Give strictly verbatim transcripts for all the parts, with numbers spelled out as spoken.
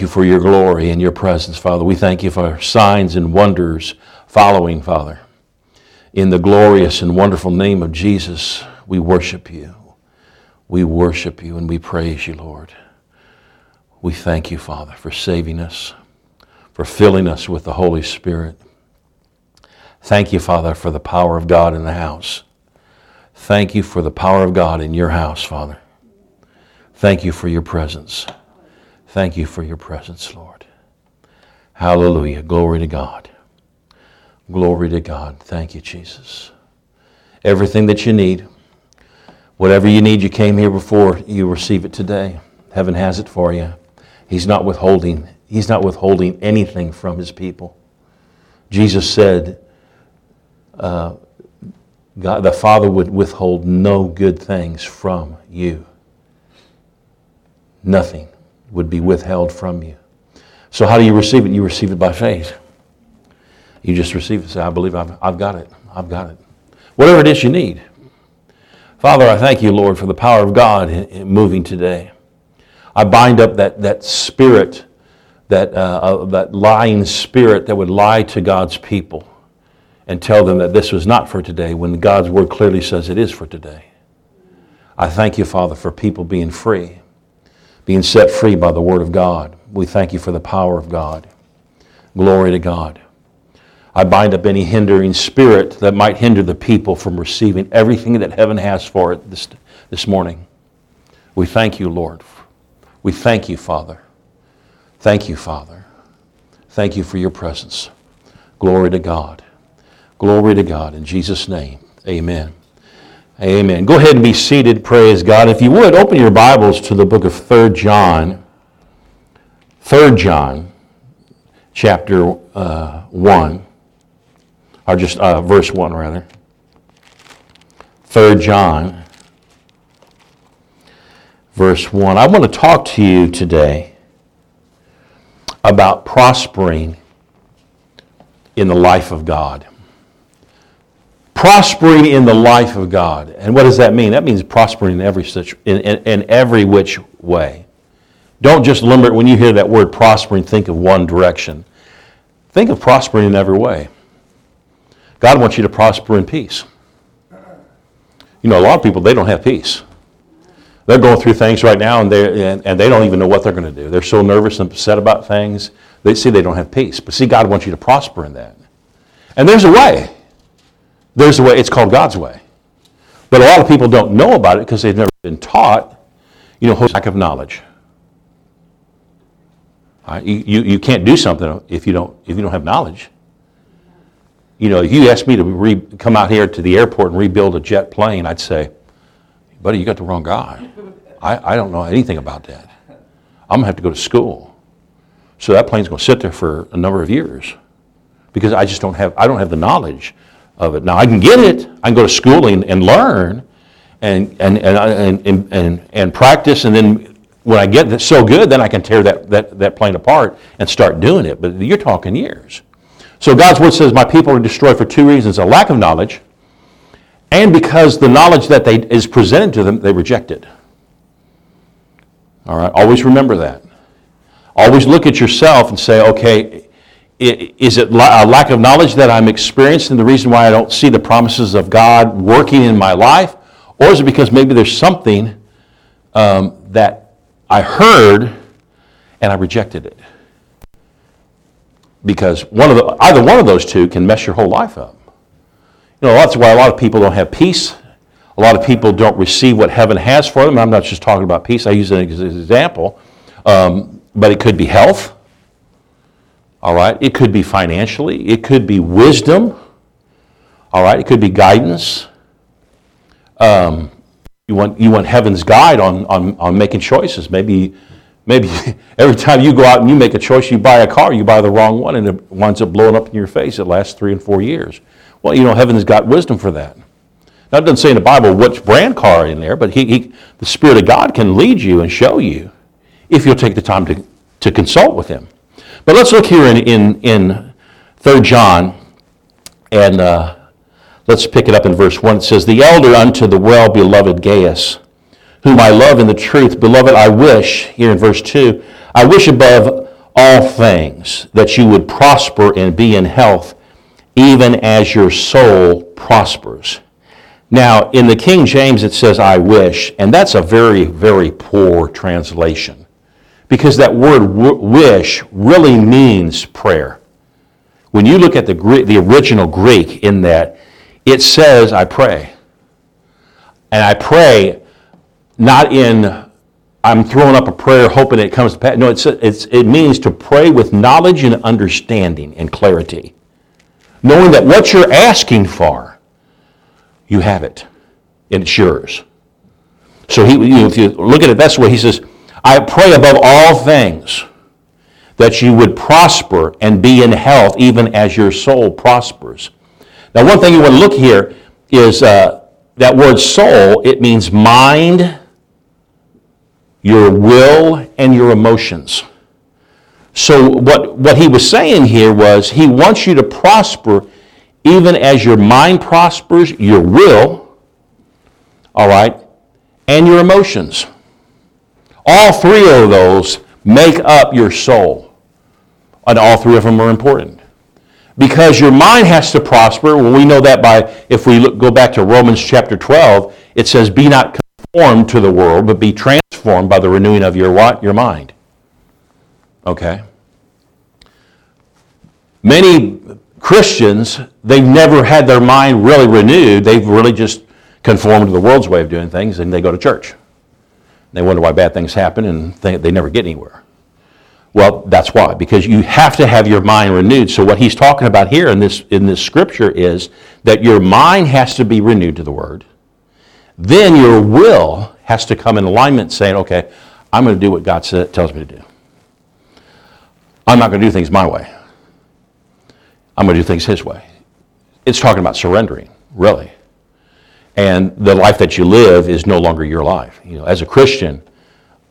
you for your glory and your presence, Father. We thank you for signs and wonders following, Father. In the glorious and wonderful name of Jesus, we worship you. We worship you and we praise you, Lord. We thank you, Father, for saving us, for filling us with the Holy Spirit. Thank you, Father, for the power of God in the house. Thank you for the power of God in your house, Father. Thank you for your presence. Thank you for your presence, Lord. Hallelujah. Glory to God. Glory to God. Thank you, Jesus. Everything that you need, whatever you need, you came here before, you receive it today. Heaven has it for you. He's not withholding. He's not withholding anything from his people. Jesus said, uh, God, the Father would withhold no good things from you. Nothing would be withheld from you. So how do you receive it? You receive it by faith. You just receive it. Say, I believe I've, I've got it. I've got it. Whatever it is you need. Father, I thank you, Lord, for the power of God in, in moving today. I bind up that, that spirit, that, uh, uh, that lying spirit that would lie to God's people and tell them that this was not for today when God's word clearly says it is for today. I thank you, Father, for people being free. Being set free by the word of God. We thank you for the power of God. Glory to God. I bind up any hindering spirit that might hinder the people from receiving everything that heaven has for it this, this morning. We thank you, Lord. We thank you, Father. Thank you, Father. Thank you for your presence. Glory to God. Glory to God. In Jesus' name, amen. Amen. Go ahead and be seated. Praise God. If you would, open your Bibles to the book of Third John. Third John, chapter uh, one. Or just uh, verse one, rather. Third John, verse one. I want to talk to you today about prospering in the life of God. Prospering in the life of God. And what does that mean? That means prospering in every such, in, in, in every which way. Don't just limit, when you hear that word prospering, think of one direction. Think of prospering in every way. God wants you to prosper in peace. You know, a lot of people, they don't have peace. They're going through things right now and, and, and they don't even know what they're going to do. They're so nervous and upset about things. They see they don't have peace. But see, God wants you to prosper in that. And there's a way. There's a way, it's called God's way. But a lot of people don't know about it because they've never been taught, you know, lack of knowledge. Right? You, you, you can't do something if you don't if you don't have knowledge. You know, if you asked me to re, come out here to the airport and rebuild a jet plane, I'd say, buddy, you got the wrong guy. I, I don't know anything about that. I'm going to have to go to school. So that plane's going to sit there for a number of years because I just don't have, I don't have the knowledge of it. Now I can get it. I can go to school and, and learn and and and, and and and practice, and then when I get so good, then I can tear that, that, that plane apart and start doing it. But you're talking years. So God's word says my people are destroyed for two reasons, a lack of knowledge, and because the knowledge that they is presented to them, they reject it. All right, always remember that. Always look at yourself and say, okay, is it a lack of knowledge that I'm experiencing the reason why I don't see the promises of God working in my life? Or is it because maybe there's something um, that I heard and I rejected it? Because one of the, either one of those two can mess your whole life up. You know, that's why a lot of people don't have peace. A lot of people don't receive what heaven has for them. I'm not just talking about peace. I use it as an example. Um, but it could be health. All right, it could be financially, it could be wisdom, all right, it could be guidance. Um, you want you want heaven's guide on, on, on making choices. Maybe maybe every time you go out and you make a choice, you buy a car, you buy the wrong one, and it winds up blowing up in your face. It lasts three and four years. Well, you know, heaven's got wisdom for that. Now, it doesn't say in the Bible which brand car in there, but he, he the Spirit of God can lead you and show you if you'll take the time to, to consult with him. But let's look here in, in, in Third John, and uh, let's pick it up in verse one. It says, "The elder unto the well-beloved Gaius, whom I love in the truth. Beloved, I wish," here in verse two, "I wish above all things, that you would prosper and be in health, even as your soul prospers. Now, in the King James, it says, I wish, and that's a very, very poor translation, because that word w- wish really means prayer. When you look at the Greek, the original Greek in that, it says, I pray. And I pray not in, I'm throwing up a prayer hoping it comes to pass. No, it's, it's, it means to pray with knowledge and understanding and clarity, knowing that what you're asking for, you have it, and it's yours. So he, you know, if you look at it that's the way, he says, I pray above all things that you would prosper and be in health even as your soul prospers. Now, one thing you want to look here is uh, that word soul, it means mind, your will, and your emotions. So what, what he was saying here was he wants you to prosper even as your mind prospers, your will, all right, and your emotions. All three of those make up your soul, and all three of them are important. Because your mind has to prosper, well, we know that by, if we look, go back to Romans chapter twelve, it says, be not conformed to the world, but be transformed by the renewing of your what? Your mind. Okay? Many Christians, they've never had their mind really renewed. They've really just conformed to the world's way of doing things, and they go to church. They wonder why bad things happen, and they, they never get anywhere. Well, that's why, because you have to have your mind renewed. So what he's talking about here in this, in this scripture is that your mind has to be renewed to the Word. Then your will has to come in alignment, saying, okay, I'm going to do what God said, tells me to do. I'm not going to do things my way. I'm going to do things His way. It's talking about surrendering, really. And the life that you live is no longer your life. You know, as a Christian,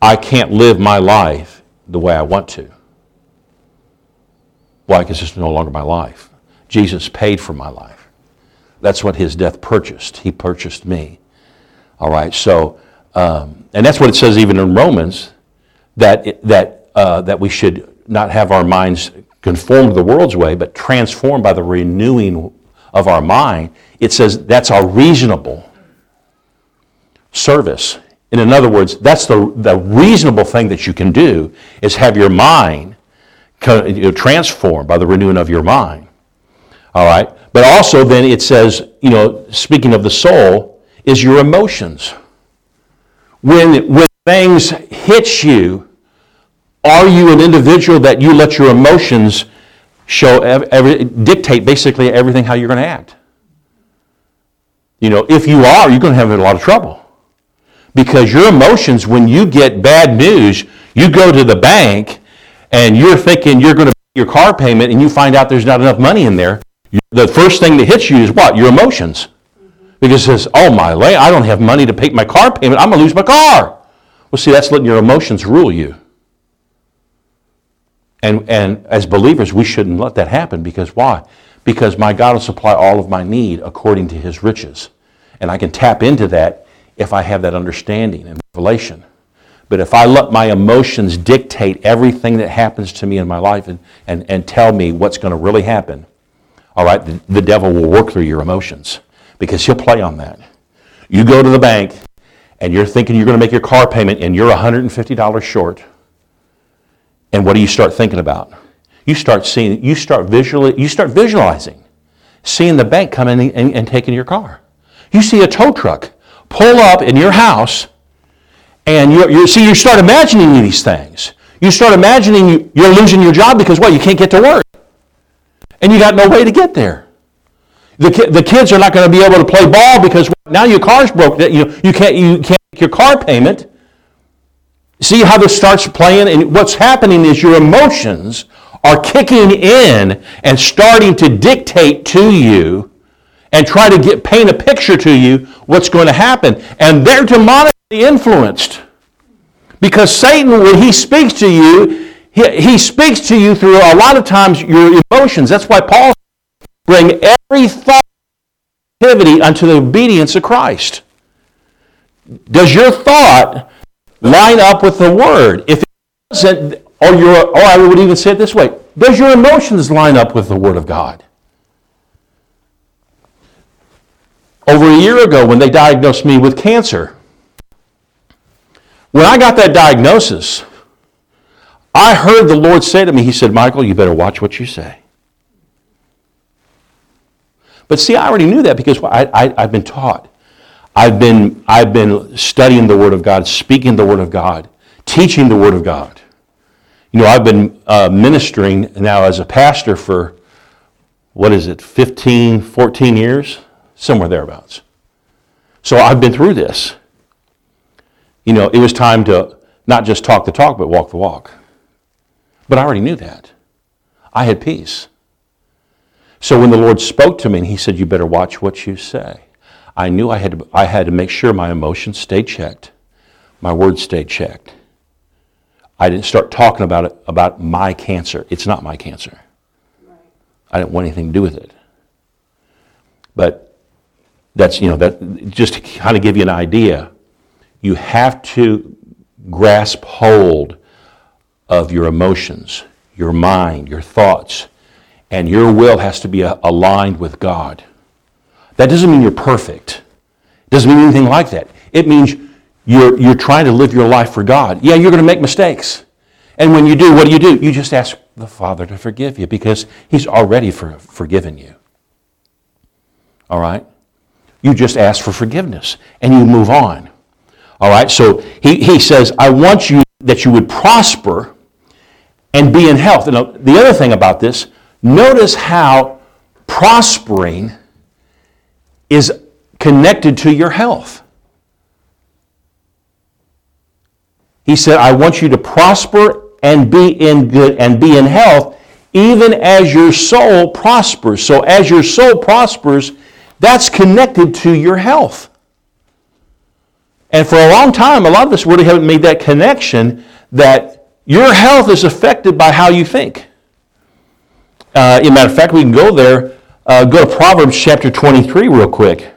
I can't live my life the way I want to. Why? Because it's no longer my life. Jesus paid for my life. That's what His death purchased. He purchased me. All right, so, um, and that's what it says even in Romans, that it, that uh, that we should not have our minds conformed to the world's way, but transformed by the renewing of our mind. It says that's our reasonable service. And in other words, that's the, the reasonable thing that you can do, is have your mind transformed by the renewing of your mind. All right? But also then it says, you know, speaking of the soul, is your emotions. When, when things hit you, are you an individual that you let your emotions show every, dictate basically everything how you're going to act? You know, if you are, you're going to have a lot of trouble. Because your emotions, when you get bad news, you go to the bank and you're thinking you're going to pay your car payment, and you find out there's not enough money in there. The first thing that hits you is what? Your emotions. Because it says, oh my lay, I don't have money to pay my car payment. I'm going to lose my car. Well, see, that's letting your emotions rule you. And, and as believers, we shouldn't let that happen. Because why? Because my God will supply all of my need according to His riches. And I can tap into that if I have that understanding and revelation. But if I let my emotions dictate everything that happens to me in my life and, and, and tell me what's going to really happen, all right, the, the devil will work through your emotions, because he'll play on that. You go to the bank and you're thinking you're going to make your car payment and you're one hundred fifty dollars short. And what do you start thinking about? You start seeing, you start visually, you start visualizing, seeing the bank come in and, and taking your car. You see a tow truck pull up in your house, and you you see you start imagining these things. You start imagining you, you're losing your job because what? You can't get to work, and you got no way to get there. The ki- the kids are not going to be able to play ball because now your car's broke. You you can't you can't make your car payment. See how this starts playing? And what's happening is your emotions are kicking in and starting to dictate to you and try to get paint a picture to you what's going to happen. And they're demonically influenced. Because Satan, when he speaks to you, he, he speaks to you through a lot of times your emotions. That's why Paul says, bring every thought activity unto the obedience of Christ. Does your thought line up with the Word? If it doesn't, Or, your, or I would even say it this way. Does your emotions line up with the Word of God? Over a year ago when they diagnosed me with cancer, when I got that diagnosis, I heard the Lord say to me, he said, Michael, you better watch what you say. But see, I already knew that because I, I, I've been taught. I've been, I've been studying the Word of God, speaking the Word of God, teaching the Word of God. You know, I've been uh, ministering now as a pastor for, what is it, fifteen, fourteen years? Somewhere thereabouts. So I've been through this. You know, it was time to not just talk the talk, but walk the walk. But I already knew that. I had peace. So when the Lord spoke to me and he said, you better watch what you say, I knew I had to, I had to make sure my emotions stayed checked, my words stayed checked. I didn't start talking about it, about my cancer. It's not my cancer. Right. I didn't want anything to do with it. But that's, you know, that just to kind of give you an idea, you have to grasp hold of your emotions, your mind, your thoughts, and your will has to be a, aligned with God. That doesn't mean you're perfect. It doesn't mean anything like that. It means You're, you're trying to live your life for God. Yeah, you're going to make mistakes. And when you do, what do you do? You just ask the Father to forgive you because he's already for, forgiven you. All right? You just ask for forgiveness and you move on. All right? So he, he says, I want you that you would prosper and be in health. And the other thing about this, notice how prospering is connected to your health. He said, I want you to prosper and be in good and be in health, even as your soul prospers. So as your soul prospers, that's connected to your health. And for a long time, a lot of us really haven't made that connection that your health is affected by how you think. Uh, as a matter of fact, we can go there. Uh, go to Proverbs chapter twenty-three real quick.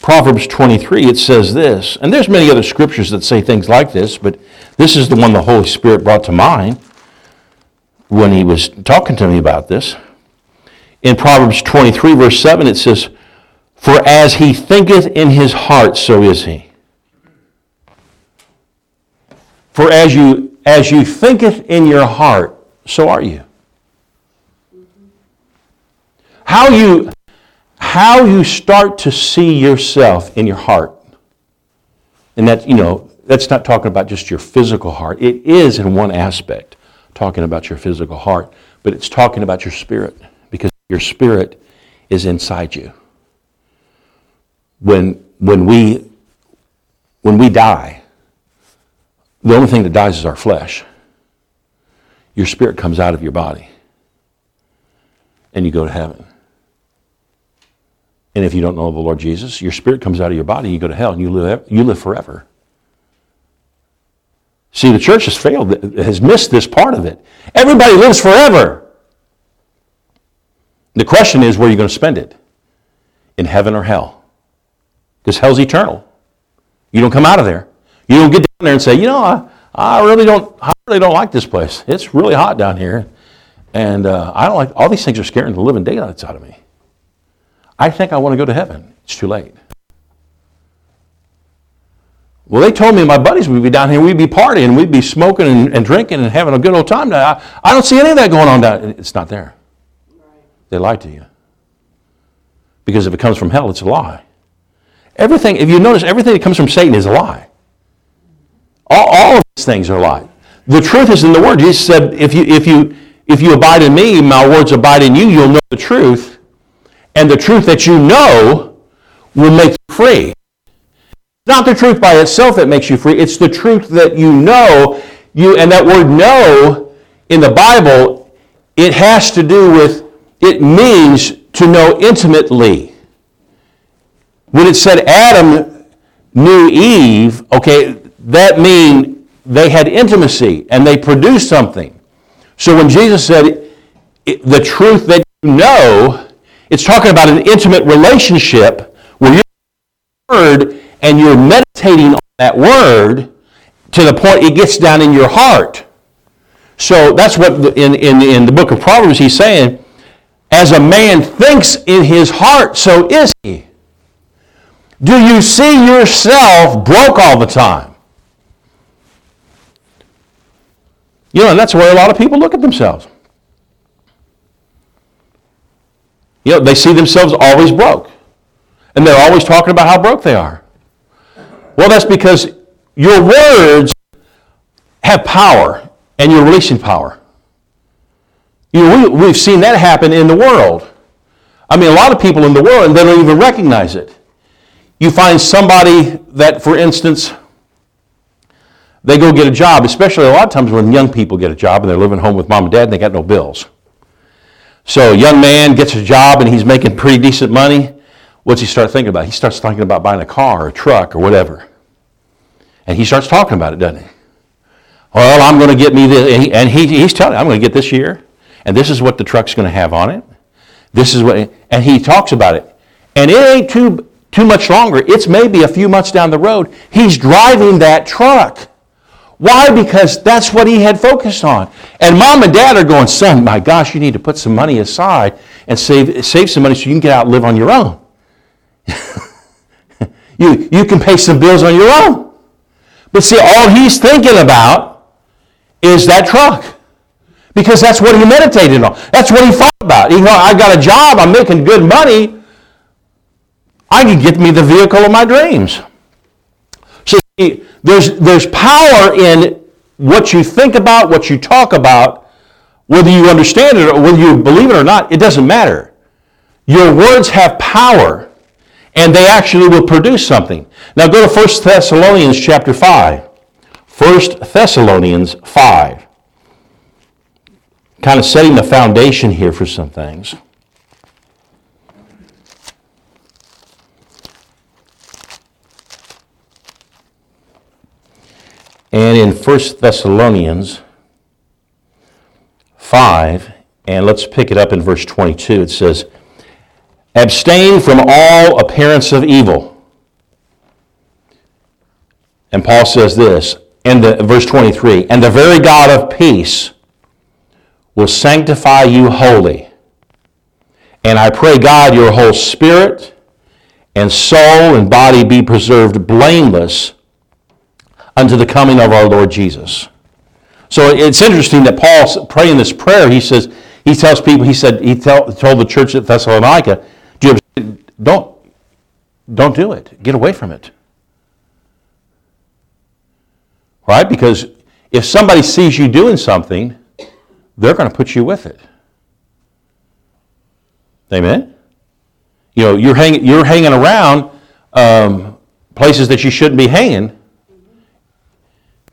Proverbs twenty-three, it says this, and there's many other scriptures that say things like this, but this is the one the Holy Spirit brought to mind when he was talking to me about this. In Proverbs twenty-three, verse seven, it says, for as he thinketh in his heart, so is he. For as you, as you thinketh in your heart, so are you. How you... How you start to see yourself in your heart. And that, you know, that's not talking about just your physical heart. It is in one aspect talking about your physical heart, but it's talking about your spirit because your spirit is inside you. When when we when we die, the only thing that dies is our flesh. Your spirit comes out of your body and you go to heaven. And if you don't know the Lord Jesus, your spirit comes out of your body, you go to hell, and you live, you live forever. See, the church has failed, has missed this part of it. Everybody lives forever. The question is, where are you going to spend it? In heaven or hell? Because hell's eternal. You don't come out of there. You don't get down there and say, you know, I, I really don't, I really don't like this place. It's really hot down here, and uh, I don't like. All these things are scaring the living daylights out of me. I think I want to go to heaven. It's too late. Well, they told me my buddies would be down here. We'd be partying. We'd be smoking and, and drinking and having a good old time. Now, I, I don't see any of that going on down. It's not there. They lied to you. Because if it comes from hell, it's a lie. Everything, if you notice, everything that comes from Satan is a lie. All, all of these things are a lie. The truth is in the Word. Jesus said, if you, if you, if you abide in me, my words abide in you, you'll know the truth. And the truth that you know will make you free. It's not the truth by itself that makes you free. It's the truth that you know. You and that word know in the Bible, it has to do with, it means to know intimately. When it said Adam knew Eve, okay, that means they had intimacy and they produced something. So when Jesus said the truth that you know, it's talking about an intimate relationship where you're hearing the word and you're meditating on that word. to the point it gets down in your heart. So that's what the, in, in, in the book of Proverbs he's saying, as a man thinks in his heart, so is he. Do you see yourself broke all the time? You know, and that's where a lot of people look at themselves. You know, they see themselves always broke. And they're always talking about how broke they are. Well, that's because your words have power, and you're releasing power. You know, we, we've seen that happen in the world. I mean, a lot of people in the world, and they don't even recognize it. You find somebody that, for instance, they go get a job, especially a lot of times when young people get a job and they're living home with mom and dad and they got no bills. So a young man gets a job and he's making pretty decent money. What's he start thinking about? He starts thinking about buying a car or a truck or whatever. And he starts talking about it, doesn't he? Well, I'm going to get me this. And, he, and he, he's telling me, I'm going to get this year. And this is what the truck's going to have on it. This is what, and he talks about it. And it ain't too, too much longer. It's maybe a few months down the road. He's driving that truck. Why? Because that's what he had focused on. And mom and dad are going, son, my gosh, you need to put some money aside and save, save some money so you can get out and live on your own. you, you can pay some bills on your own. But see, all he's thinking about is that truck. Because that's what he meditated on. That's what he thought about. You know, I got a job, I'm making good money. I can get me the vehicle of my dreams. So see, there's, there's power in what you think about, what you talk about, whether you understand it or whether you believe it or not, it doesn't matter. Your words have power. And they actually will produce something. Now go to First Thessalonians chapter five. First Thessalonians five. Kind of setting the foundation here for some things. And in First Thessalonians five, and let's pick it up in verse twenty-two, it says, abstain from all appearance of evil. And Paul says this, in the, verse twenty-three, and the very God of peace will sanctify you wholly. And I pray God your whole spirit and soul and body be preserved blameless unto the coming of our Lord Jesus. So it's interesting that Paul praying this prayer, he says, he tells people, he said, he tell, told the church at Thessalonica, Don't, don't do it. Get away from it. Right? Because if somebody sees you doing something, they're going to put you with it. Amen? You know, you're, hang, you're hanging around um, places that you shouldn't be hanging.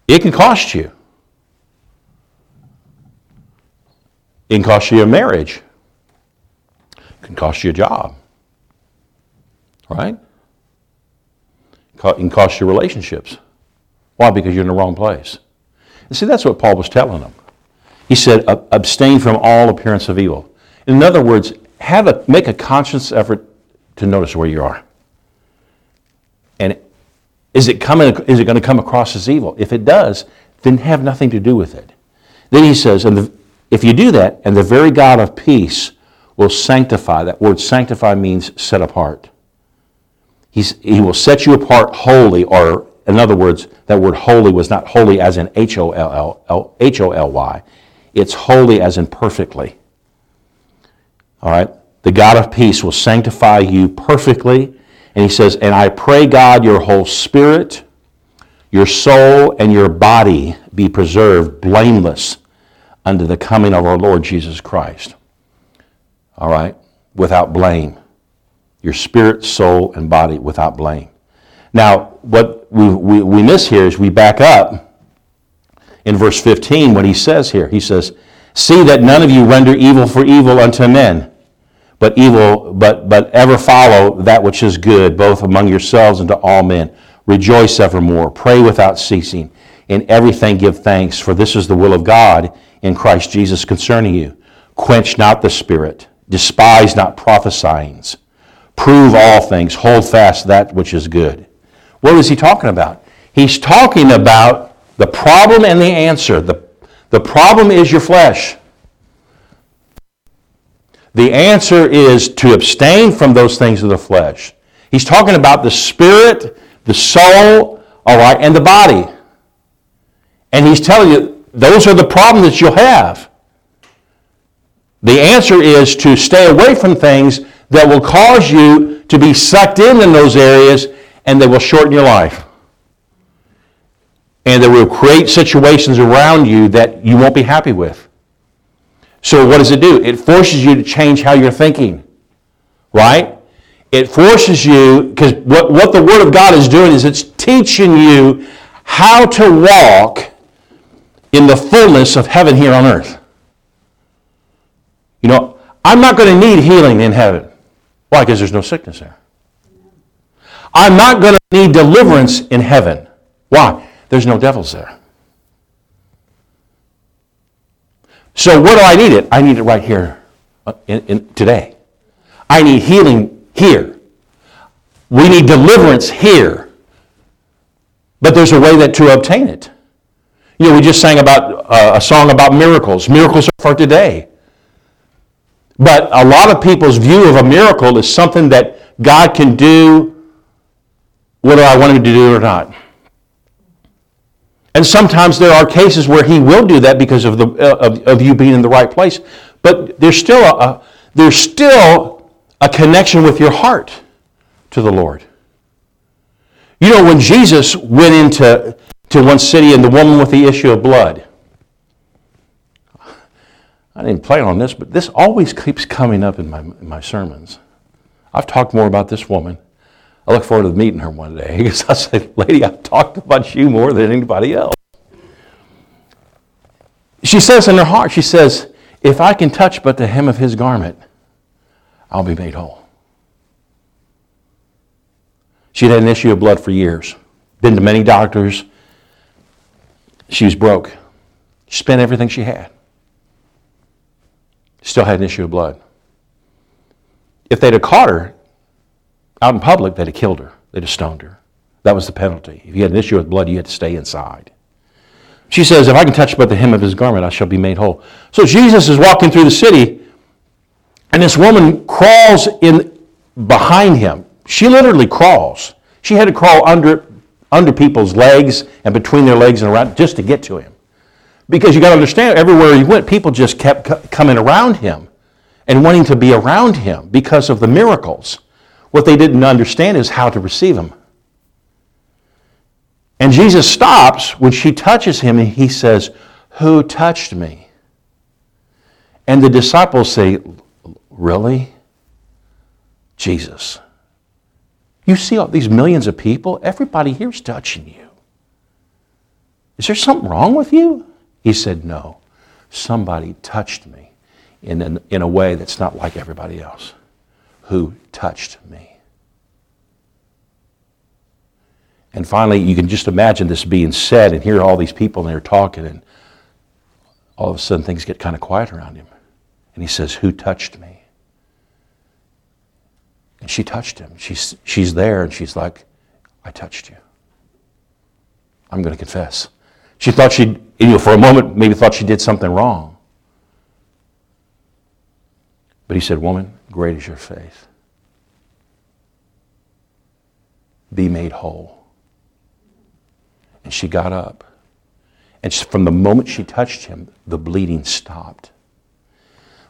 It can cost you. It can cost you a marriage. It can cost you a job. Right? It can cost you relationships. Why? Because you're in the wrong place. And see, that's what Paul was telling them. He said, abstain from all appearance of evil. In other words, have a, make a conscious effort to notice where you are. And is it coming? Is it going to come across as evil? If it does, then have nothing to do with it. Then he says, and the, if you do that, and the very God of peace will sanctify. That word sanctify means set apart. He's, he will set you apart wholly, or in other words, that word holy was not holy as in H O L L, H O L Y. It's holy as in perfectly. All right? The God of peace will sanctify you perfectly. And he says, and I pray God your whole spirit, your soul, and your body be preserved blameless unto the coming of our Lord Jesus Christ. All right? Without blame. Your spirit, soul, and body without blame. Now, what we, we, we miss here is we back up in verse fifteen what he says here. He says, see that none of you render evil for evil unto men, but evil, but, but ever follow that which is good, both among yourselves and to all men. Rejoice evermore, pray without ceasing, in everything give thanks, for this is the will of God in Christ Jesus concerning you. Quench not the spirit, despise not prophesying. Prove all things, hold fast that which is good. What is he talking about? He's talking about The problem and the answer. The, the problem is your flesh. The answer is to abstain from those things of the flesh. He's talking about the spirit, the soul, all right, and the body. And he's telling you, those are the problems that you'll have. The answer is to stay away from things that will cause you to be sucked in in those areas, and they will shorten your life. And they will create situations around you that you won't be happy with. So what does it do? It forces you to change how you're thinking, right? It forces you, because what, what the Word of God is doing is it's teaching you how to walk in the fullness of heaven here on earth. You know, I'm not going to need healing in heaven. Why? Because there's no sickness there. I'm not going to need deliverance in heaven. Why? There's no devils there. So where do I need it? I need it right here in, in today. I need healing here. We need deliverance here. But there's a way that to obtain it. You know, we just sang about uh, a song about miracles. Miracles are for today. But a lot of people's view of a miracle is something that God can do whether I want him to do it or not. And sometimes there are cases where he will do that because of the of, of you being in the right place. But there's still a, a there's still a connection with your heart to the Lord. You know, when Jesus went into to one city and the woman with the issue of blood, I didn't plan on this, but this always keeps coming up in my in my sermons. I've talked more about this woman. I look forward to meeting her one day because I say, lady, I've talked about you more than anybody else. She says in her heart, she says, if I can touch but the hem of his garment, I'll be made whole. She'd had an issue of blood for years. Been to many doctors. She was broke. She spent everything she had. Still had an issue of blood. If they'd have caught her out in public, they'd have killed her. They'd have stoned her. That was the penalty. If you had an issue with blood, you had to stay inside. She says, if I can touch but the hem of his garment, I shall be made whole. So Jesus is walking through the city, and this woman crawls in behind him. She literally crawls. She had to crawl under, under people's legs and between their legs and around just to get to him. Because you got to understand, everywhere he went, people just kept coming around him and wanting to be around him because of the miracles. What they didn't understand is how to receive him. And Jesus stops when she touches him and he says, who touched me? And the disciples say, really? Jesus. You see all these millions of people? Everybody here's touching you. Is there something wrong with you? He said, no, somebody touched me in, an, in a way that's not like everybody else. Who touched me? And finally, you can just imagine this being said and hear all these people and they're talking, and all of a sudden things get kind of quiet around him. And he says, who touched me? And she touched him. She's, she's there and she's like, I touched you. I'm going to confess. She thought she, you know, for a moment, maybe thought she did something wrong. But he said, woman, great is your faith. Be made whole. And she got up. And from the moment she touched him, the bleeding stopped.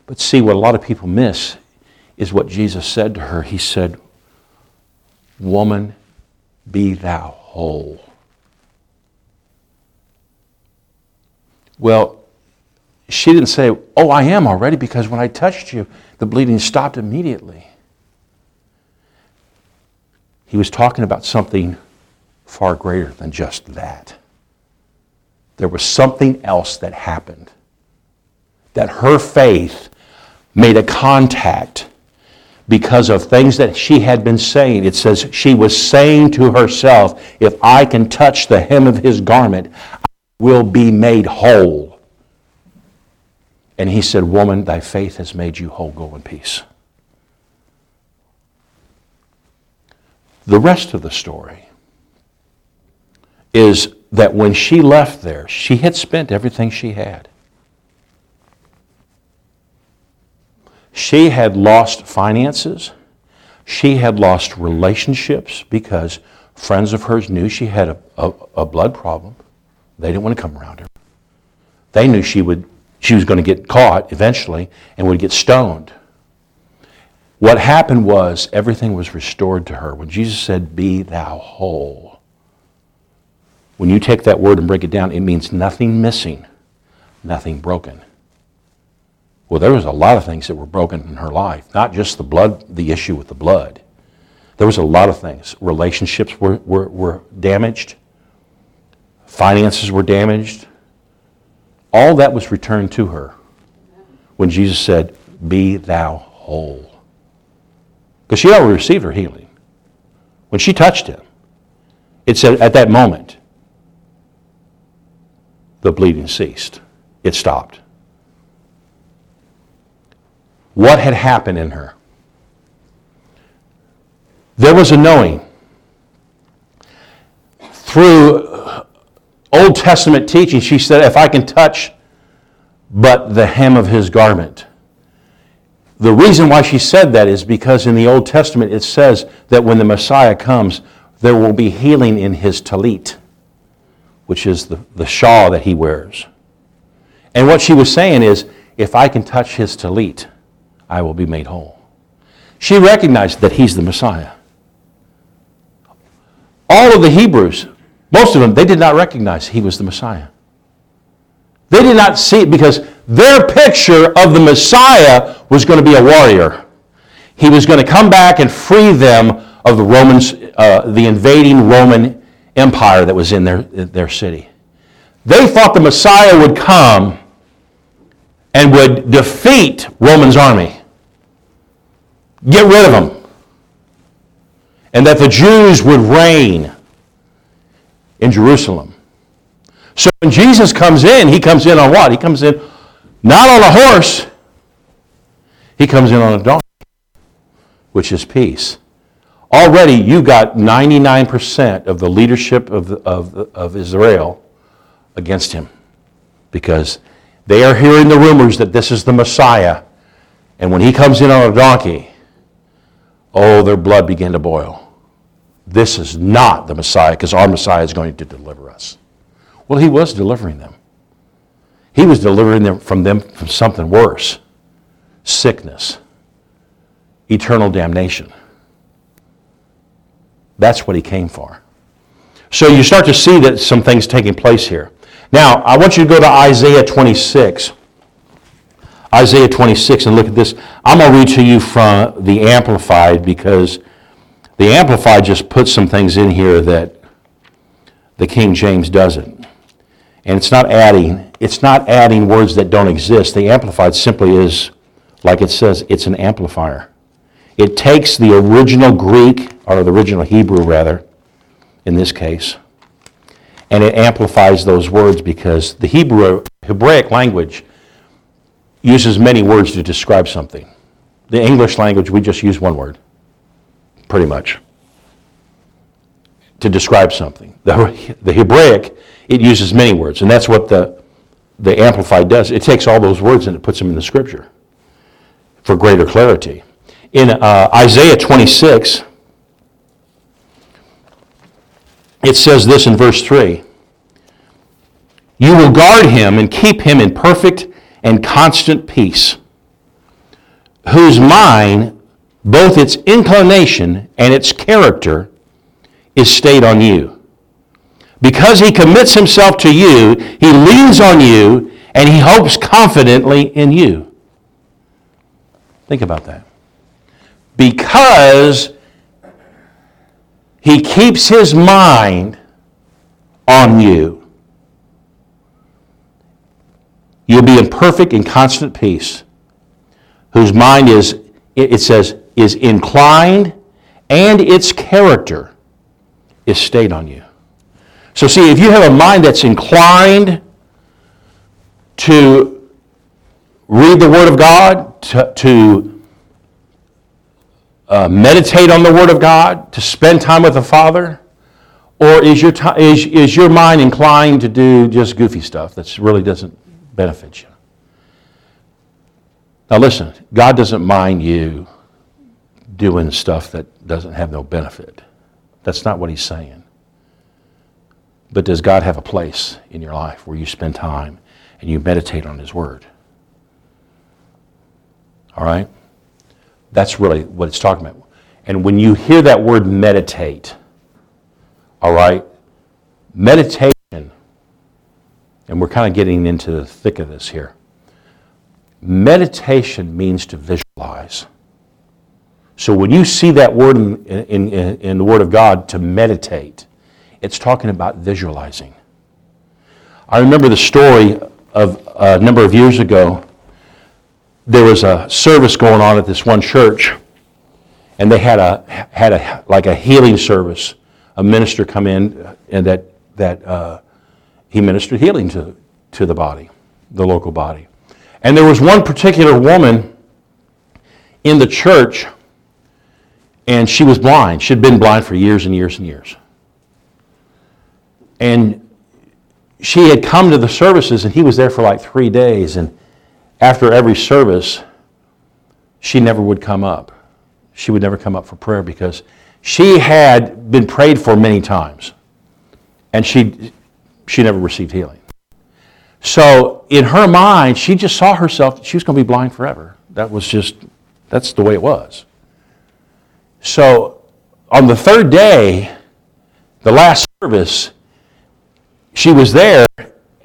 But see, what a lot of people miss is what Jesus said to her. He said, woman, be thou whole. Well, she didn't say, oh, I am already, because when I touched you, the bleeding stopped immediately. He was talking about something far greater than just that. There was something else that happened. That her faith made a contact because of things that she had been saying. It says she was saying to herself, if I can touch the hem of his garment, I will be made whole. And he said, woman, thy faith has made you whole. Go in peace. The rest of the story is that when she left there, she had spent everything she had. She had lost finances. She had lost relationships because friends of hers knew she had a, a, a blood problem. They didn't want to come around her. They knew she would she was going to get caught eventually and would get stoned. What happened was everything was restored to her. When Jesus said, "Be thou whole," when you take that word and break it down, it means nothing missing, nothing broken. Well, there was a lot of things that were broken in her life, not just the blood, the issue with the blood. There was a lot of things. Relationships were, were, were damaged. Finances were damaged. All that was returned to her when Jesus said, "Be thou whole." Because she already received her healing. When she touched him, it said at that moment, the bleeding ceased. It stopped. What had happened in her? There was a knowing through Old Testament teaching. She said, "If I can touch but the hem of his garment." The reason why she said that is because in the Old Testament it says that when the Messiah comes, there will be healing in his tallit, which is the, the shawl that he wears. And what she was saying is, if I can touch his tallit, I will be made whole. She recognized that he's the Messiah. All of the Hebrews, most of them, they did not recognize he was the Messiah. They did not see it because their picture of the Messiah was going to be a warrior. He was going to come back and free them of the Romans, uh, the invading Roman Empire that was in their, their city. They thought the Messiah would come and would defeat Roman's army. Get rid of them. And that the Jews would reign in Jerusalem. So when Jesus comes in, he comes in on what? He comes in not on a horse. He comes in on a donkey, which is peace. Already you got ninety-nine percent of the leadership of, of, of Israel against him. Because they are hearing the rumors that this is the Messiah. And when he comes in on a donkey, oh, their blood began to boil. This is not the Messiah, because our Messiah is going to deliver us. Well, he was delivering them. He was delivering them from them from something worse. Sickness. Eternal damnation. That's what he came for. So you start to see that some things taking place here. Now, I want you to go to Isaiah twenty-six. Isaiah twenty-six, and look at this. I'm going to read to you from the Amplified, because the Amplified just puts some things in here that the King James doesn't. And it's not adding, it's not adding words that don't exist. The Amplified simply is, like it says, it's an amplifier. It takes the original Greek, or the original Hebrew rather, in this case, and it amplifies those words, because the Hebrew, Hebraic language uses many words to describe something. The English language, we just use one word, pretty much, to describe something. The, the Hebraic, it uses many words, and that's what the, the Amplified does. It takes all those words and it puts them in the Scripture for greater clarity. In uh, Isaiah twenty-six, it says this in verse three, "You will guard him and keep him in perfect and constant peace, whose mind, both its inclination and its character, is stayed on you. Because he commits himself to you, he leans on you, and he hopes confidently in you." Think about that. Because he keeps his mind on you, you'll be in perfect and constant peace, whose mind is, it says, is inclined, and its character is stayed on you. So see, if you have a mind that's inclined to read the Word of God, to, to uh, meditate on the Word of God, to spend time with the Father, Or is your, t- is, is your mind inclined to do just goofy stuff that really doesn't benefit you? Now listen, God doesn't mind you doing stuff that doesn't have no benefit. That's not what he's saying. But does God have a place in your life where you spend time and you meditate on his word? All right? That's really what it's talking about. And when you hear that word meditate, all right, meditation, and we're kind of getting into the thick of this here. Meditation means to visualize. So when you see that word in, in, in the Word of God, to meditate, it's talking about visualizing. I remember the story of a number of years ago. There was a service going on at this one church, and they had a had a like a healing service. A minister come in, and that that uh, he ministered healing to to the body, the local body. And there was one particular woman in the church. And she was blind. She'd been blind for years and years and years. And she had come to the services, and he was there for like three days. And after every service, she never would come up. She would never come up for prayer because she had been prayed for many times. And she, she never received healing. So in her mind, she just saw herself, she was going to be blind forever. That was just, that's the way it was. So on the third day, the last service, she was there,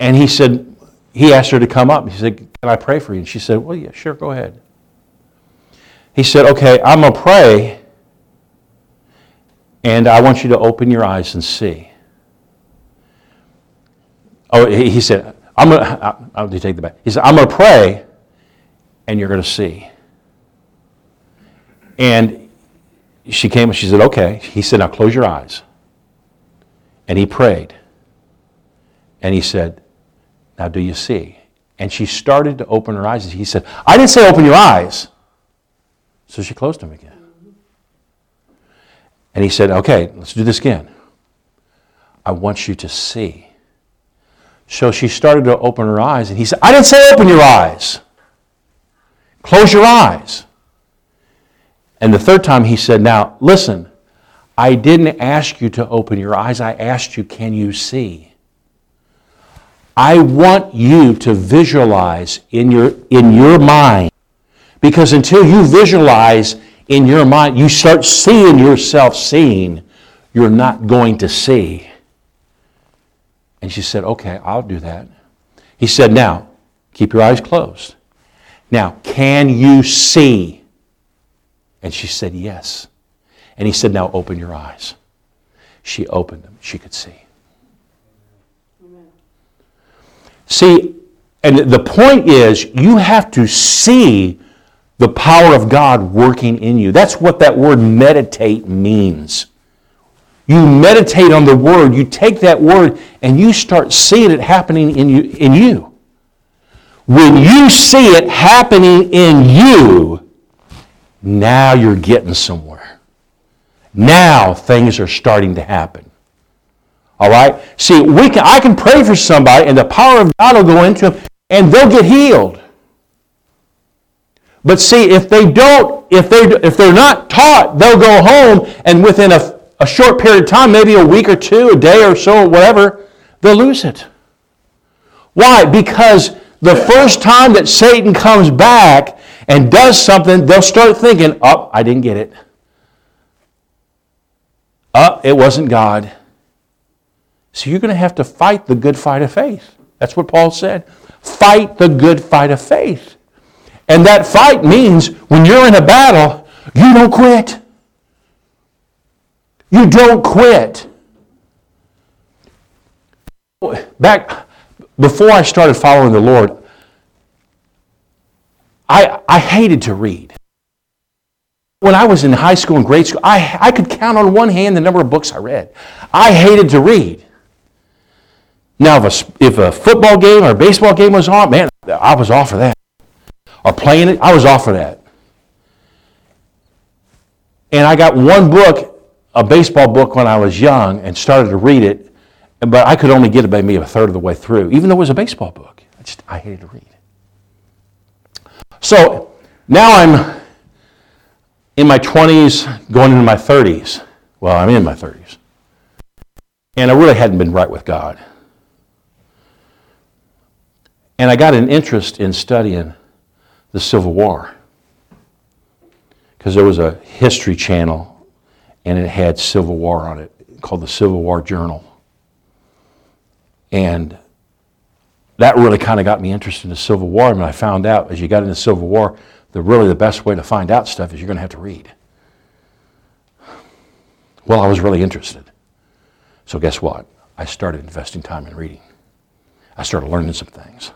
and he said, he asked her to come up. He said, "Can I pray for you?" And she said, "Well, yeah, sure, go ahead." He said, "Okay, I'm going to pray, and I want you to open your eyes and see." Oh, he said, "I'm going to, I'll take the back." He said, "I'm going to pray, and you're going to see." And she came and she said, "Okay." He said, "Now close your eyes." And he prayed. And he said, "Now do you see?" And she started to open her eyes. And he said, "I didn't say open your eyes." So she closed them again. And he said, "Okay, let's do this again. I want you to see." So she started to open her eyes. And he said, "I didn't say open your eyes. Close your eyes." And the third time he said, "Now, listen, I didn't ask you to open your eyes. I asked you, can you see? I want you to visualize in your, in your mind. Because until you visualize in your mind, you start seeing yourself seeing, you're not going to see." And she said, "Okay, I'll do that." He said, "Now, keep your eyes closed. Now, can you see?" And she said, "Yes." And he said, "Now open your eyes." She opened them. She could see. Amen. See, and the point is, you have to see the power of God working in you. That's what that word meditate means. You meditate on the word. You take that word and you start seeing it happening in you. In you. When you see it happening in you, now you're getting somewhere. Now things are starting to happen. All right? See, we can, I can pray for somebody, and the power of God will go into them, and they'll get healed. But see, if they don't, if they if they're not taught, they'll go home, and within a, a short period of time, maybe a week or two, a day or so, or whatever, they'll lose it. Why? Because the first time that Satan comes back and does something, they'll start thinking, "Oh, I didn't get it. Oh, it wasn't God." So you're going to have to fight the good fight of faith. That's what Paul said. Fight the good fight of faith. And that fight means when you're in a battle, you don't quit. You don't quit. Back before I started following the Lord, I, I hated to read. When I was in high school and grade school, I, I could count on one hand the number of books I read. I hated to read. Now, if a, if a football game or a baseball game was on, man, I was all for that. Or playing it, I was all for that. And I got one book a baseball book when I was young and started to read it, but I could only get about maybe a third of the way through, even though it was a baseball book. I just I hated to read. So now I'm in my twenties, going into my thirties. Well, I'm in my thirties. And I really hadn't been right with God. And I got an interest in studying the Civil War, because there was a history channel and it had Civil War on it, called the Civil War Journal. And that really kind of got me interested in the Civil War. And I found out, as you got into Civil War, that really the best way to find out stuff is you're going to have to read. Well, I was really interested. So guess what? I started investing time in reading. I started learning some things.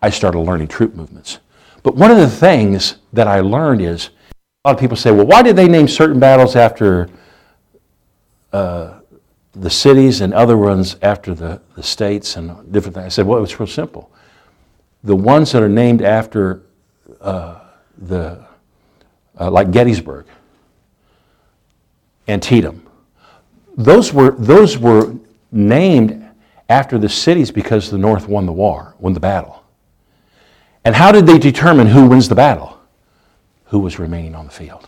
I started learning troop movements. But one of the things that I learned is, a lot of people say, well, why did they name certain battles after uh, the cities and other ones after the, the states and different things? I said, well, it's real simple. The ones that are named after uh, the, uh, like Gettysburg, Antietam, those were those were named after the cities because the North won the war, won the battle. And how did they determine who wins the battle? Who was remaining on the field?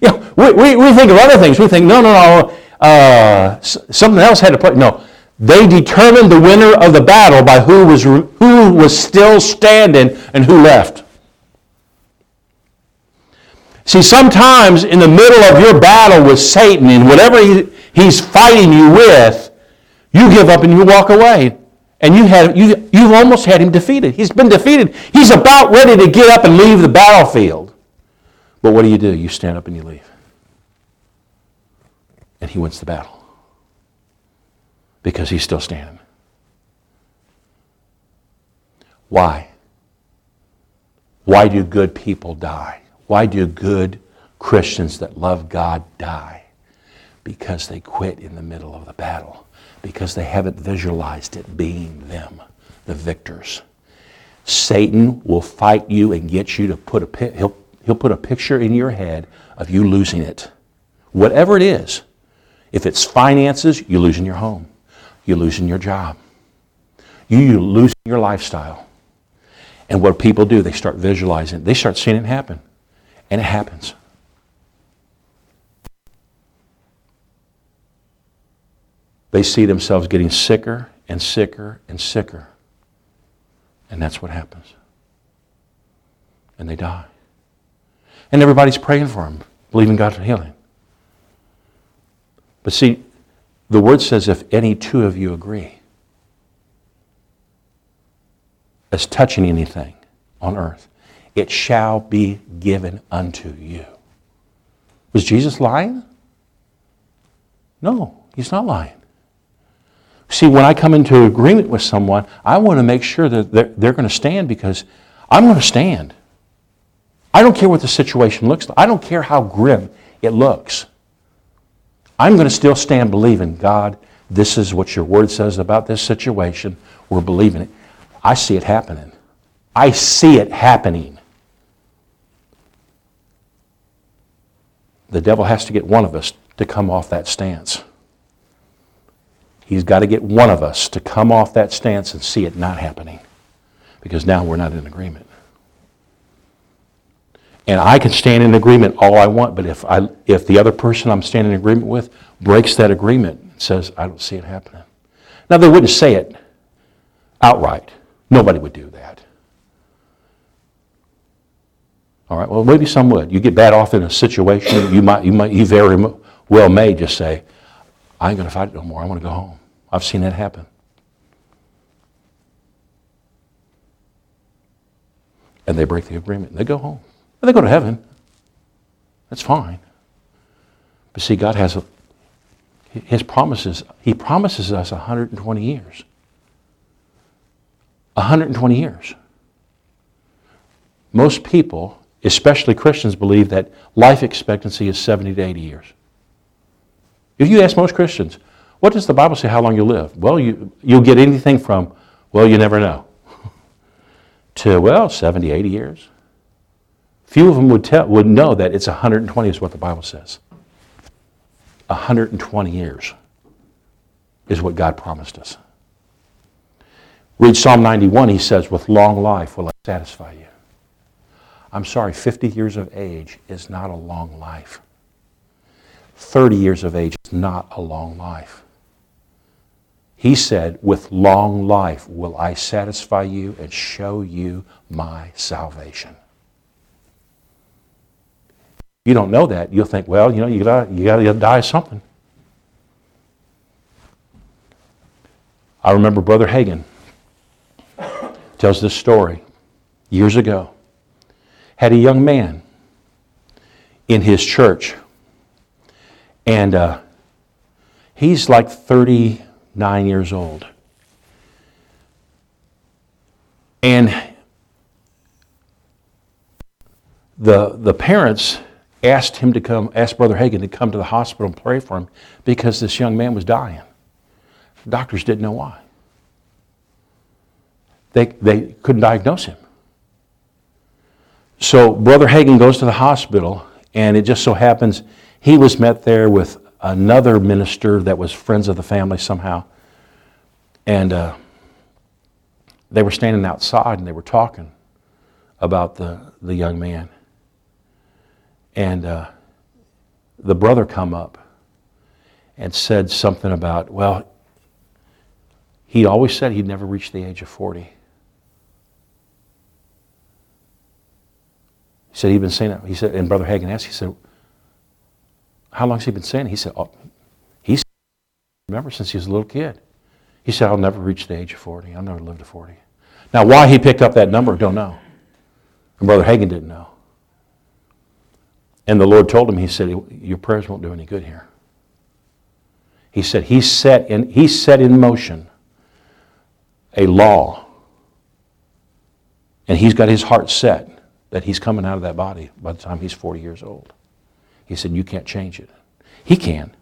You know, we, we, we think of other things. We think, no, no, no, uh, something else had to play. No, they determined the winner of the battle by who was who was still standing and who left. See, sometimes in the middle of your battle with Satan and whatever he, he's fighting you with, you give up and you walk away. And you had, you, you've almost had him defeated. He's been defeated. He's about ready to get up and leave the battlefield. But what do you do? You stand up and you leave. And he wins the battle. Because he's still standing. Why? Why do good people die? Why do good Christians that love God die? Because they quit in the middle of the battle. Because they haven't visualized it being them, the victors. Satan will fight you and get you to put a, he'll, he'll put a picture in your head of you losing it. Whatever it is. If it's finances, you're losing your home. You're losing your job. You, you're losing your lifestyle. And what people do, they start visualizing. They start seeing it happen. And it happens. They see themselves getting sicker and sicker and sicker. And that's what happens. And they die. And everybody's praying for them, believing God for healing. But see, the Word says, if any two of you agree as touching anything on earth, it shall be given unto you. Was Jesus lying? No, he's not lying. See, when I come into agreement with someone, I want to make sure that they're, they're going to stand, because I'm going to stand. I don't care what the situation looks like. I don't care how grim it looks. I'm going to still stand believing, God, this is what your Word says about this situation. We're believing it. I see it happening. I see it happening. The devil has to get one of us to come off that stance. He's got to get one of us to come off that stance and see it not happening, because now we're not in agreement. And I can stand in agreement all I want, but if I, if the other person I'm standing in agreement with breaks that agreement and says, I don't see it happening. Now, they wouldn't say it outright. Nobody would do that. All right, well, maybe some would. You get bad off in a situation, you might, you might, you very well may just say, I ain't going to fight it no more. I want to go home. I've seen that happen. And they break the agreement. And they go home. And they go to heaven. That's fine. But see, God has a, His promises. He promises us one hundred twenty years. one hundred twenty years. Most people, especially Christians, believe that life expectancy is seventy to eighty years. If you ask most Christians, what does the Bible say how long you live? Well, you, you'll get anything from, well, you never know, to, well, seventy, eighty years. Few of them would tell, would know that it's one hundred twenty is what the Bible says. one hundred twenty years is what God promised us. Read Psalm ninety-one, he says, with long life will I satisfy you. I'm sorry, fifty years of age is not a long life. thirty years of age is not a long life. He said, with long life will I satisfy you and show you my salvation. You don't know that. You'll think, well, you know, you gotta, you gotta die something. I remember Brother Hagin tells this story years ago. Had a young man in his church, and uh, he's like thirty-nine years old. And the the parents asked him to come, asked Brother Hagin to come to the hospital and pray for him because this young man was dying. Doctors didn't know why. They, they couldn't diagnose him. So Brother Hagin goes to the hospital, and it just so happens he was met there with another minister that was friends of the family somehow. And uh, they were standing outside, and they were talking about the, the young man. And uh, the brother come up and said something about, well, he always said he'd never reach the age of forty. He said he'd been saying that. He said, and Brother Hagin asked, he said, how long has he been saying it? He said, oh, he said, remember, since he was a little kid. He said, I'll never reach the age of forty. I'll never live to forty. Now, why he picked up that number, don't know. And Brother Hagin didn't know. And the Lord told him, he said, your prayers won't do any good here. He said, he set in, he set in motion a law, and he's got his heart set that he's coming out of that body by the time he's forty years old. He said, you can't change it. He can.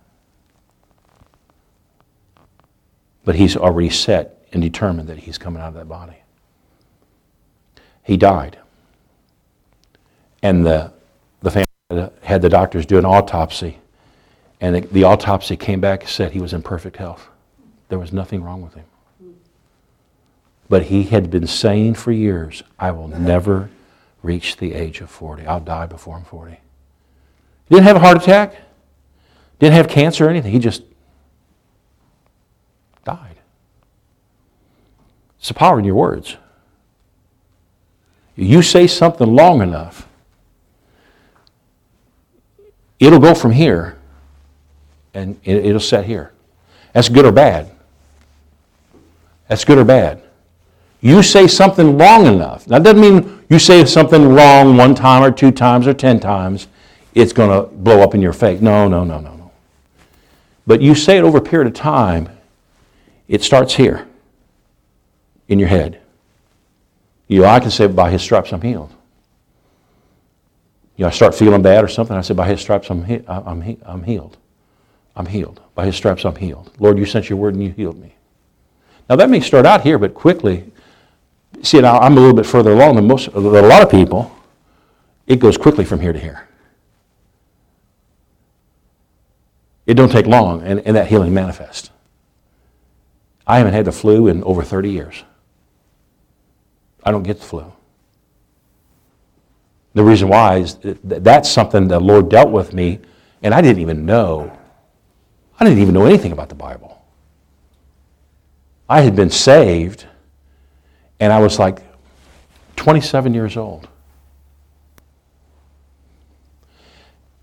But he's already set and determined that he's coming out of that body. He died. And the the family had the doctors do an autopsy, and the, the autopsy came back and said he was in perfect health. There was nothing wrong with him. But he had been saying for years, I will never reach the age of forty. I'll die before I'm forty. He didn't have a heart attack. Didn't have cancer or anything. He just died. It's the power in your words. You say something long enough, it'll go from here, and it'll set here. That's good or bad. That's good or bad. You say something long enough. Now, that doesn't mean you say something wrong one time or two times or ten times, it's going to blow up in your face. No, no, no, no, no. But you say it over a period of time, it starts here in your head. You know, I can say, by his stripes I'm healed. You know, I start feeling bad or something, I say, by his stripes I'm, he- I'm, he- I'm healed. I'm healed. By his stripes I'm healed. Lord, you sent your word and you healed me. Now, that may start out here, but quickly... See, now I'm a little bit further along than most, than a lot of people. It goes quickly from here to here. It don't take long, and, and that healing manifests. I haven't had the flu in over thirty years. I don't get the flu. The reason why is that's something the Lord dealt with me, and I didn't even know. I didn't even know anything about the Bible. I had been saved, and I was like twenty-seven years old.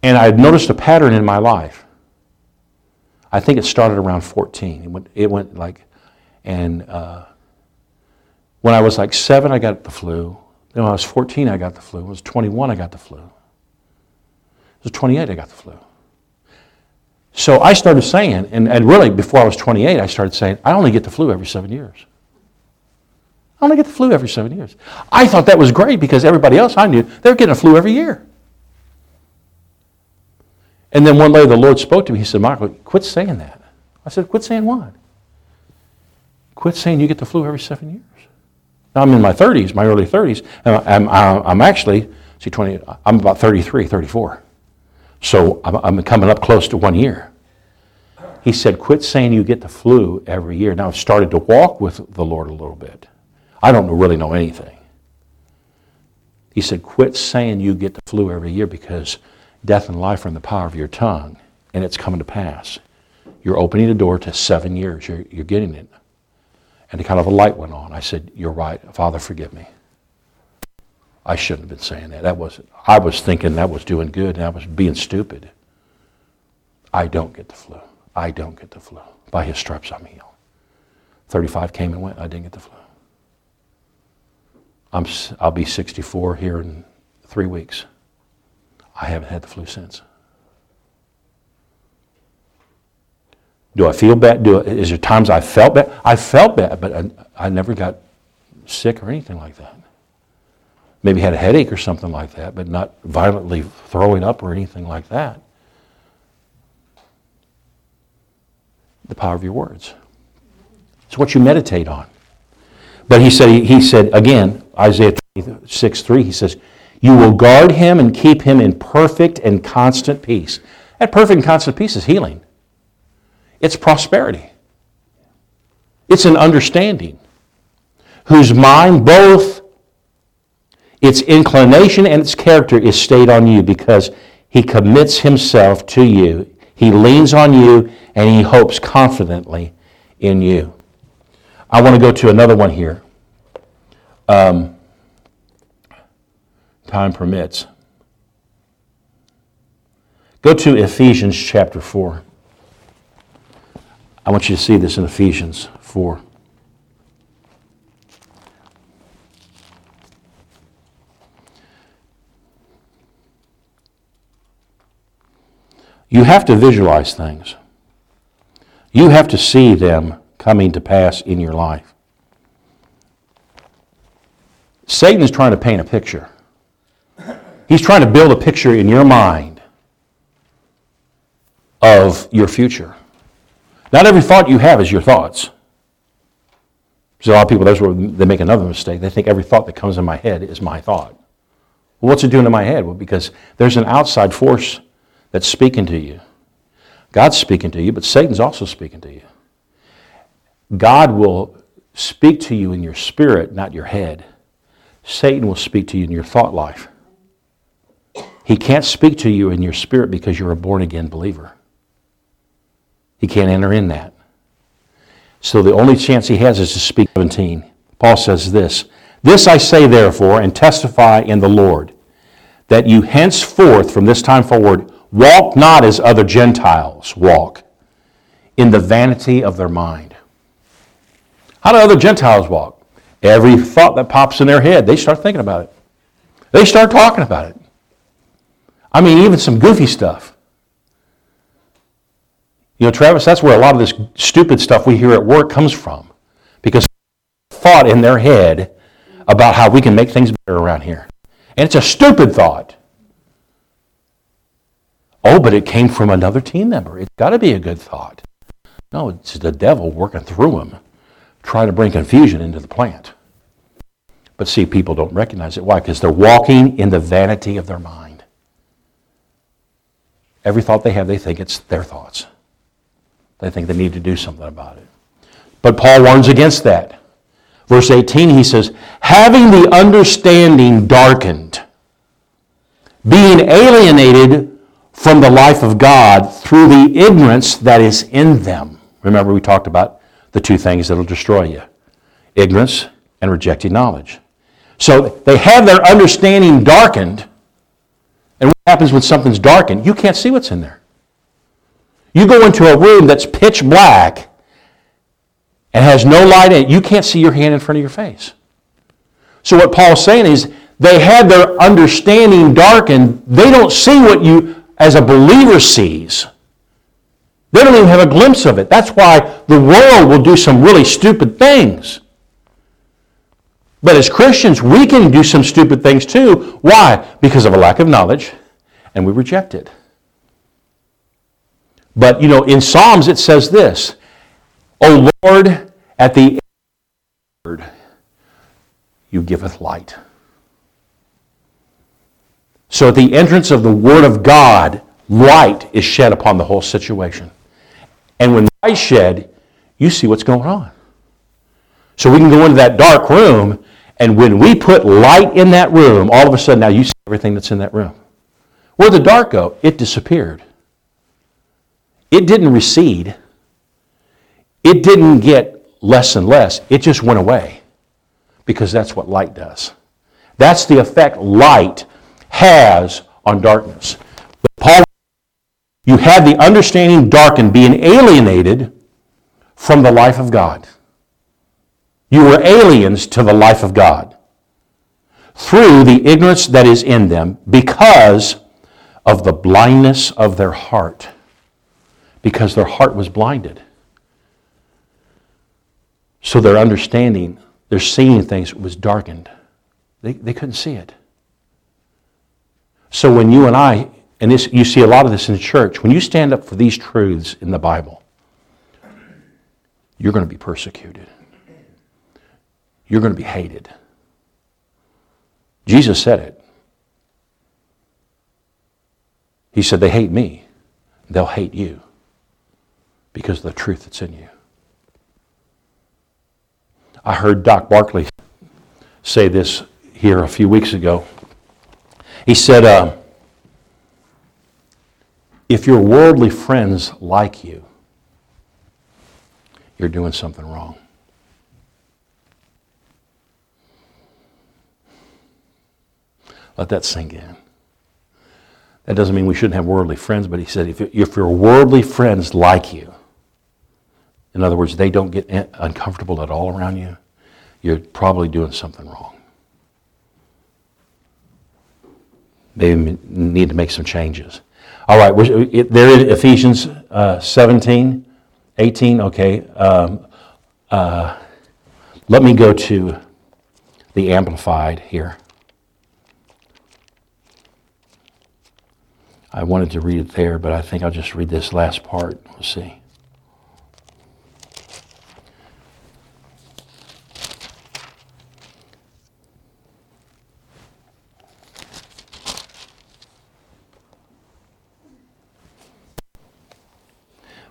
And I had noticed a pattern in my life. I think it started around fourteen. It went, it went like, and uh, when I was like seven, I got the flu. Then when I was fourteen, I got the flu. When I was twenty-one, I got the flu. When I was twenty-eight, I got the flu. So I started saying, and, and really before I was twenty-eight, I started saying, I only get the flu every seven years. I only get the flu every seven years. I thought that was great because everybody else I knew, they were getting a flu every year. And then one day the Lord spoke to me. He said, Michael, quit saying that. I said, quit saying what? Quit saying you get the flu every seven years. Now I'm in my thirties, my early thirties, and I'm, I'm actually See, twenty, I'm about thirty-three, thirty-four. So I'm, I'm coming up close to one year. He said, quit saying you get the flu every year. Now I've started to walk with the Lord a little bit. I don't really know anything. He said, quit saying you get the flu every year, because death and life are in the power of your tongue, and it's coming to pass. You're opening the door to seven years. You're, you're getting it. And kind of a light went on. I said, you're right. Father, forgive me. I shouldn't have been saying that. That wasn't, I was thinking that was doing good, and I was being stupid. I don't get the flu. I don't get the flu. By his stripes I'm healed. thirty-five came and went. I didn't get the flu. I'm, I'll be sixty-four here in three weeks. I haven't had the flu since. Do I feel bad? Do I, is there times I felt bad? I felt bad, but I, I never got sick or anything like that. Maybe had a headache or something like that, but not violently throwing up or anything like that. The power of your words. It's what you meditate on. But he said, he said again, Isaiah twenty-six three, he says, you will guard him and keep him in perfect and constant peace. That perfect and constant peace is healing. It's prosperity. It's an understanding. Whose mind, both its inclination and its character, is stayed on you, because he commits himself to you. He leans on you, and he hopes confidently in you. I want to go to another one here. Um, time permits. Go to Ephesians chapter four. I want you to see this in Ephesians four. You have to visualize things. You have to see them coming to pass in your life. Satan is trying to paint a picture. He's trying to build a picture in your mind of your future. Not every thought you have is your thoughts. So a lot of people, that's where they make another mistake. They think every thought that comes in my head is my thought. Well, what's it doing in my head? Well, because there's an outside force that's speaking to you. God's speaking to you, but Satan's also speaking to you. God will speak to you in your spirit, not your head. Satan will speak to you in your thought life. He can't speak to you in your spirit because you're a born-again believer. He can't enter in that. So the only chance he has is to speak. seventeen. Paul says this, this I say therefore, and testify in the Lord, that you henceforth from this time forward walk not as other Gentiles walk, in the vanity of their mind. How do other Gentiles walk? Every thought that pops in their head, they start thinking about it. They start talking about it. I mean, even some goofy stuff. You know, Travis, that's where a lot of this stupid stuff we hear at work comes from, because thought in their head about how we can make things better around here. And it's a stupid thought. Oh, but it came from another team member. It's got to be a good thought. No, it's the devil working through him, trying to bring confusion into the plant. But see, people don't recognize it. Why? Because they're walking in the vanity of their mind. Every thought they have, they think it's their thoughts. They think they need to do something about it. But Paul warns against that. Verse eighteen, he says, having the understanding darkened, being alienated from the life of God through the ignorance that is in them. Remember, we talked about the two things that will destroy you. Ignorance and rejecting knowledge. So they have their understanding darkened. And what happens when something's darkened? You can't see what's in there. You go into a room that's pitch black and has no light in it. You can't see your hand in front of your face. So what Paul's saying is, they had their understanding darkened. They don't see what you... as a believer sees. They don't even have a glimpse of it. That's why the world will do some really stupid things. But as Christians, we can do some stupid things too. Why? Because of a lack of knowledge, and we reject it. But, you know, in Psalms it says this, O Lord, at the end of your word, you giveth light. So at the entrance of the Word of God, light is shed upon the whole situation. And when light is shed, you see what's going on. So we can go into that dark room, and when we put light in that room, all of a sudden now you see everything that's in that room. Where'd the dark go? It disappeared. It didn't recede. It didn't get less and less. It just went away, because that's what light does. That's the effect light has on darkness. But Paul, you had the understanding darkened, being alienated from the life of God. You were aliens to the life of God through the ignorance that is in them, because of the blindness of their heart, because their heart was blinded. So their understanding, their seeing things was darkened. They, they couldn't see it. So when you and I, and this, you see a lot of this in the church, when you stand up for these truths in the Bible, you're going to be persecuted. You're going to be hated. Jesus said it. He said, they hate me. They'll hate you because of the truth that's in you. I heard Doc Barkley say this here a few weeks ago. He said, uh, if your worldly friends like you, you're doing something wrong. Let that sink in. That doesn't mean we shouldn't have worldly friends, but he said, if, if your worldly friends like you, in other words, they don't get uncomfortable at all around you, you're probably doing something wrong. They need to make some changes. All right, there in Ephesians uh, seventeen, eighteen, okay. Um, uh, let me go to the Amplified here. I wanted to read it there, but I think I'll just read this last part. We'll see.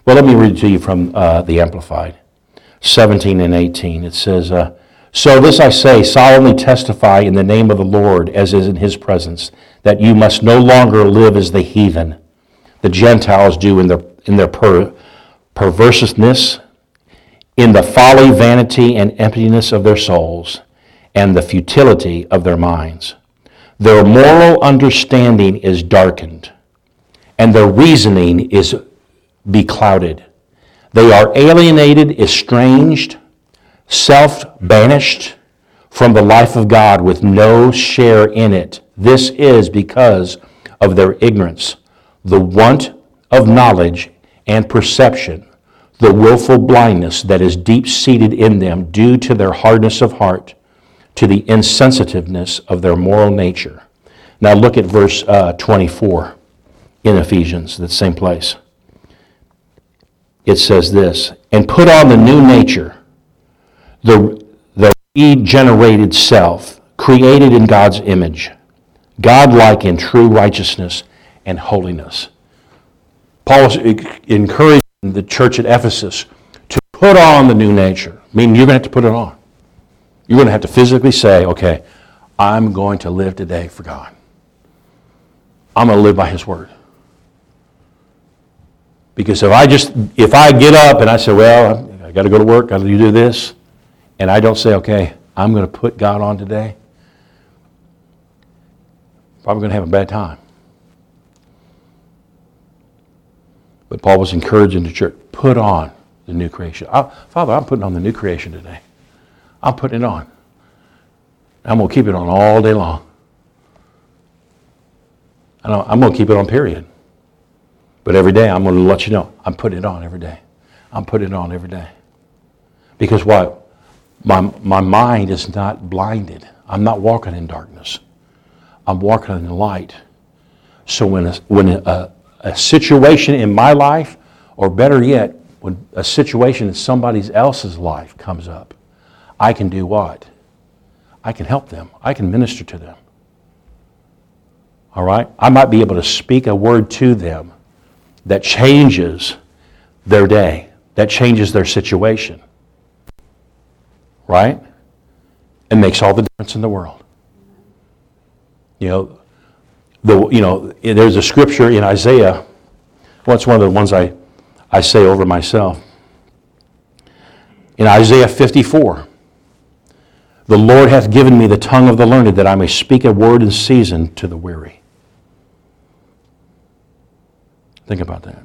Well, let me read to you from uh, the Amplified, seventeen and eighteen. It says, uh, so this I say, solemnly testify in the name of the Lord, as is in his presence, that you must no longer live as the heathen, the Gentiles do in their, in their per, perverseness, in the folly, vanity, and emptiness of their souls, and the futility of their minds. Their moral understanding is darkened, and their reasoning is beclouded. They are alienated, estranged, self-banished from the life of God with no share in it. This is because of their ignorance, the want of knowledge and perception, the willful blindness that is deep-seated in them due to their hardness of heart, to the insensitiveness of their moral nature. Now look at verse uh, twenty-four in Ephesians, the same place. It says this, and put on the new nature, the, the regenerated self, created in God's image, God-like in true righteousness and holiness. Paul is encouraging the church at Ephesus to put on the new nature, meaning you're going to have to put it on. You're going to have to physically say, okay, I'm going to live today for God. I'm going to live by his word. Because if I just, if I get up and I say, well, I got to go to work, got to do this, and I don't say, okay, I'm going to put God on today, probably going to have a bad time. But Paul was encouraging the church, put on the new creation. I, Father, I'm putting on the new creation today. I'm putting it on. I'm going to keep it on all day long. And I'm going to keep it on, period. But every day, I'm going to let you know, I'm putting it on every day. I'm putting it on every day. Because what? My, my mind is not blinded. I'm not walking in darkness. I'm walking in the light. So when a, when a, a situation in my life, or better yet, when a situation in somebody else's life comes up, I can do what? I can help them. I can minister to them. All right? I might be able to speak a word to them that changes their day, that changes their situation. Right? It makes all the difference in the world. You know, the you know, there's a scripture in Isaiah. Well, it's one of the ones I, I say over myself. In Isaiah fifty-four, the Lord hath given me the tongue of the learned, that I may speak a word in season to the weary. Think about that.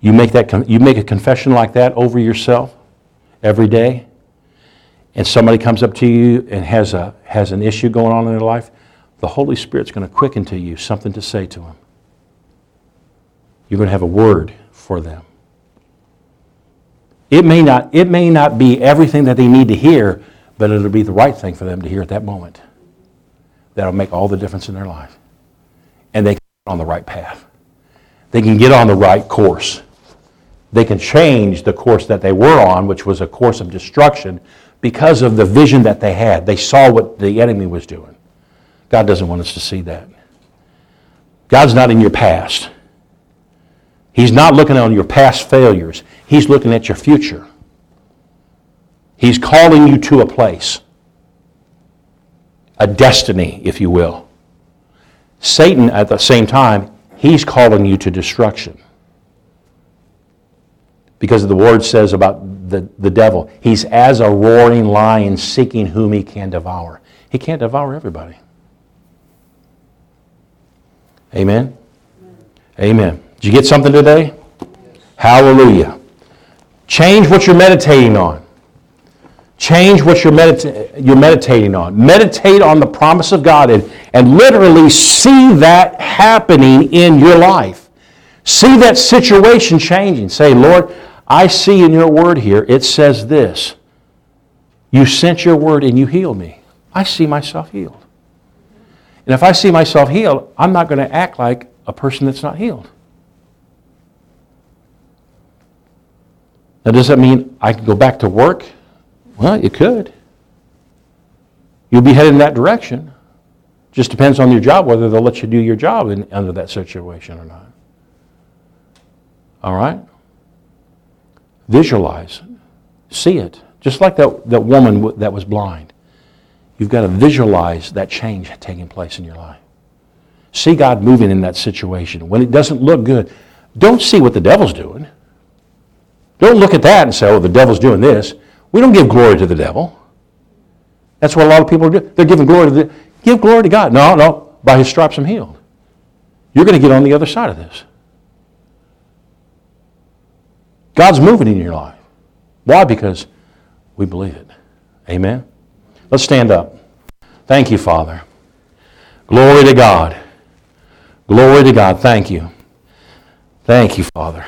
You make that you make a confession like that over yourself every day, and somebody comes up to you and has a has an issue going on in their life, the Holy Spirit's going to quicken to you something to say to them. You're going to have a word for them. It may not, it may not be everything that they need to hear, but it'll be the right thing for them to hear at that moment. That'll make all the difference in their life. And they can get on the right path. They can get on the right course. They can change the course that they were on, which was a course of destruction, because of the vision that they had. They saw what the enemy was doing. God doesn't want us to see that. God's not in your past. He's not looking on your past failures. He's looking at your future. He's calling you to a place, a destiny, if you will. Satan, at the same time, he's calling you to destruction. Because the word says about the, the devil, he's as a roaring lion seeking whom he can devour. He can't devour everybody. Amen? Amen. Did you get something today? Yes. Hallelujah. Change what you're meditating on. Change what you're, medita- you're meditating on. Meditate on the promise of God and, and literally see that happening in your life. See that situation changing. Say, Lord, I see in your word here, it says this. You sent your word and you healed me. I see myself healed. And if I see myself healed, I'm not going to act like a person that's not healed. Now, does that mean I can go back to work? Well, you could. You'll be headed in that direction. Just depends on your job, whether they'll let you do your job in, under that situation or not. All right? Visualize. See it. Just like that, that woman w- that was blind. You've got to visualize that change taking place in your life. See God moving in that situation. When it doesn't look good, don't see what the devil's doing. Don't look at that and say, oh, the devil's doing this. We don't give glory to the devil. That's what a lot of people are doing. They're giving glory to the give glory to God. No, no, by his stripes I'm healed. You're going to get on the other side of this. God's moving in your life. Why? Because we believe it. Amen? Let's stand up. Thank you, Father. Glory to God. Glory to God. Thank you. Thank you, Father.